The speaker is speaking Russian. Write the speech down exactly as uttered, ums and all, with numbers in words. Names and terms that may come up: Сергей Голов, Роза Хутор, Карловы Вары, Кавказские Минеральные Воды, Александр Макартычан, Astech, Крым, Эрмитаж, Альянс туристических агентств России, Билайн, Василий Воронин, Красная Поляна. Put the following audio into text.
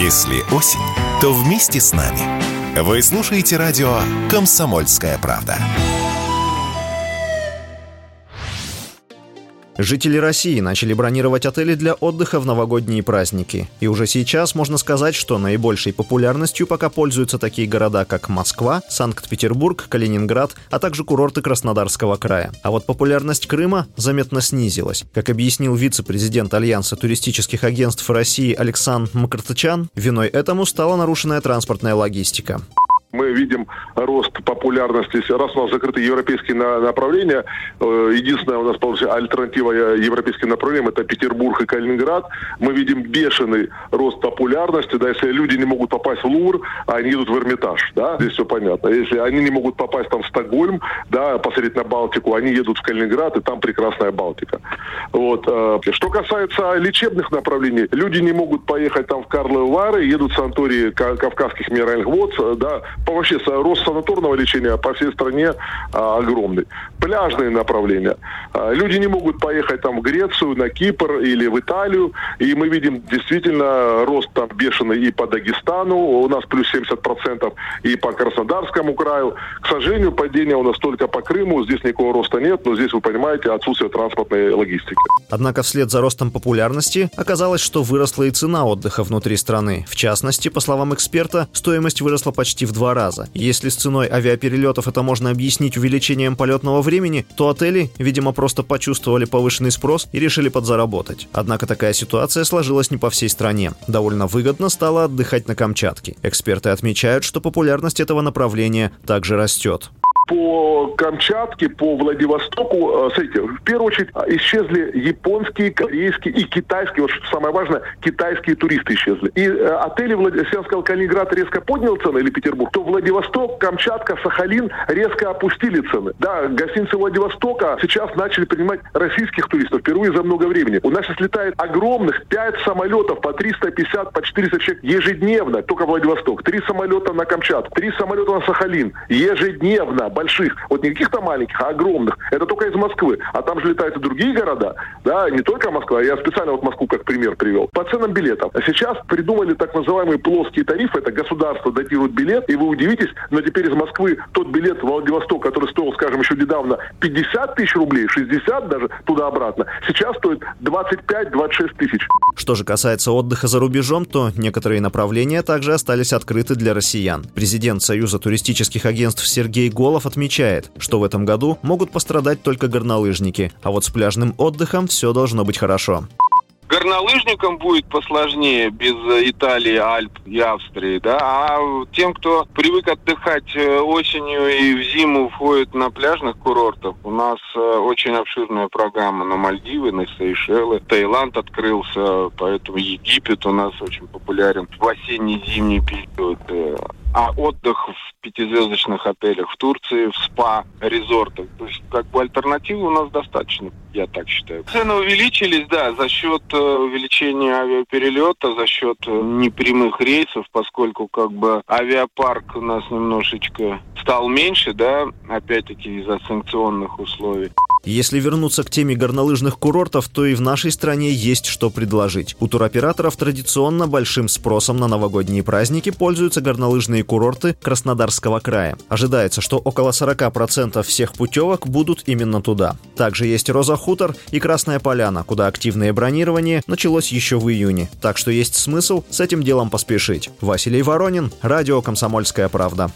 Если осень, то вместе с нами. Вы слушаете радио «Комсомольская правда». Жители России начали бронировать отели для отдыха в новогодние праздники. И уже сейчас можно сказать, что наибольшей популярностью пока пользуются такие города, как Москва, Санкт-Петербург, Калининград, а также курорты Краснодарского края. А вот популярность Крыма заметно снизилась. Как объяснил вице-президент Альянса туристических агентств России Александр Макартычан, виной этому стала нарушенная транспортная логистика. Мы видим рост популярности. Раз у нас закрыты европейские направления, единственное у нас получается альтернатива европейским направлениям — это Петербург и Калининград. Мы видим бешеный рост популярности. Да, если люди не могут попасть в Лувр, они идут в Эрмитаж. Да, здесь все понятно. Если они не могут попасть там в Стокгольм, да, посредственно Балтику, они едут в Калининград, и там прекрасная Балтика. Вот. Что касается лечебных направлений, люди не могут поехать там в Карловы Вары, едут в санатории Кавказских Минеральных Вод, да. Вообще рост санаторного лечения по всей стране а, огромный. Пляжные направления. А, люди не могут поехать там в Грецию, на Кипр или в Италию. И мы видим действительно рост там бешеный и по Дагестану. У нас плюс семьдесят процентов и по Краснодарскому краю. К сожалению, падение у нас только по Крыму. Здесь никакого роста нет, но здесь, вы понимаете, отсутствие транспортной логистики. Однако вслед за ростом популярности оказалось, что выросла и цена отдыха внутри страны. В частности, по словам эксперта, стоимость выросла почти в два раза. Если с ценой авиаперелетов это можно объяснить увеличением полетного времени, то отели, видимо, просто почувствовали повышенный спрос и решили подзаработать. Однако такая ситуация сложилась не по всей стране. Довольно выгодно стало отдыхать на Камчатке. Эксперты отмечают, что популярность этого направления также растет. По Камчатке, по Владивостоку, смотрите, в первую очередь исчезли японские, корейские и китайские, вот что самое важное, китайские туристы исчезли. И отели, если я сказал, Калининград резко поднял цены или Петербург, то Владивосток, Камчатка, Сахалин резко опустили цены. Да, гостиницы Владивостока сейчас начали принимать российских туристов впервые за много времени. У нас сейчас летает огромных пять самолетов по триста пятьдесят, по четыреста человек ежедневно, только Владивосток. Три самолета на Камчатку, три самолета на Сахалин, ежедневно. Больших, вот не каких-то маленьких, а огромных. Это только из Москвы. А там же летают и другие города, да, не только Москва. Я специально вот Москву как пример привел. По ценам билетов. Сейчас придумали так называемые плоские тарифы. Это государство датирует билет, и вы удивитесь, но теперь из Москвы тот билет в Владивосток, который стоил, скажем, еще недавно пятьдесят тысяч рублей, шестьдесят даже туда-обратно, сейчас стоит двадцать пять - двадцать шесть тысяч. Что же касается отдыха за рубежом, то некоторые направления также остались открыты для россиян. Президент Союза туристических агентств Сергей Голов отмечает, что в этом году могут пострадать только горнолыжники, а вот с пляжным отдыхом все должно быть хорошо. Горнолыжникам будет посложнее без Италии, Альп и Австрии, да, а тем, кто привык отдыхать осенью и в зиму ходит на пляжных курортах, у нас очень обширная программа на Мальдивы, на Сейшелы, Таиланд открылся, поэтому Египет у нас очень популярен в осенне-зимний период. А отдых в пятизвездочных отелях в Турции, в спа-резортах. То есть, как бы, альтернативы у нас достаточно, я так считаю. Цены увеличились, да, за счет увеличения авиаперелета, за счет непрямых рейсов, поскольку, как бы, авиапарк у нас немножечко стал меньше, да, опять-таки из-за санкционных условий. Если вернуться к теме горнолыжных курортов, то и в нашей стране есть что предложить. У туроператоров традиционно большим спросом на новогодние праздники пользуются горнолыжные курорты Краснодарского края. Ожидается, что около сорок процентов всех путевок будут именно туда. Также есть Роза Хутор и Красная Поляна, куда активное бронирование началось еще в июне. Так что есть смысл с этим делом поспешить. Василий Воронин, радио «Комсомольская правда».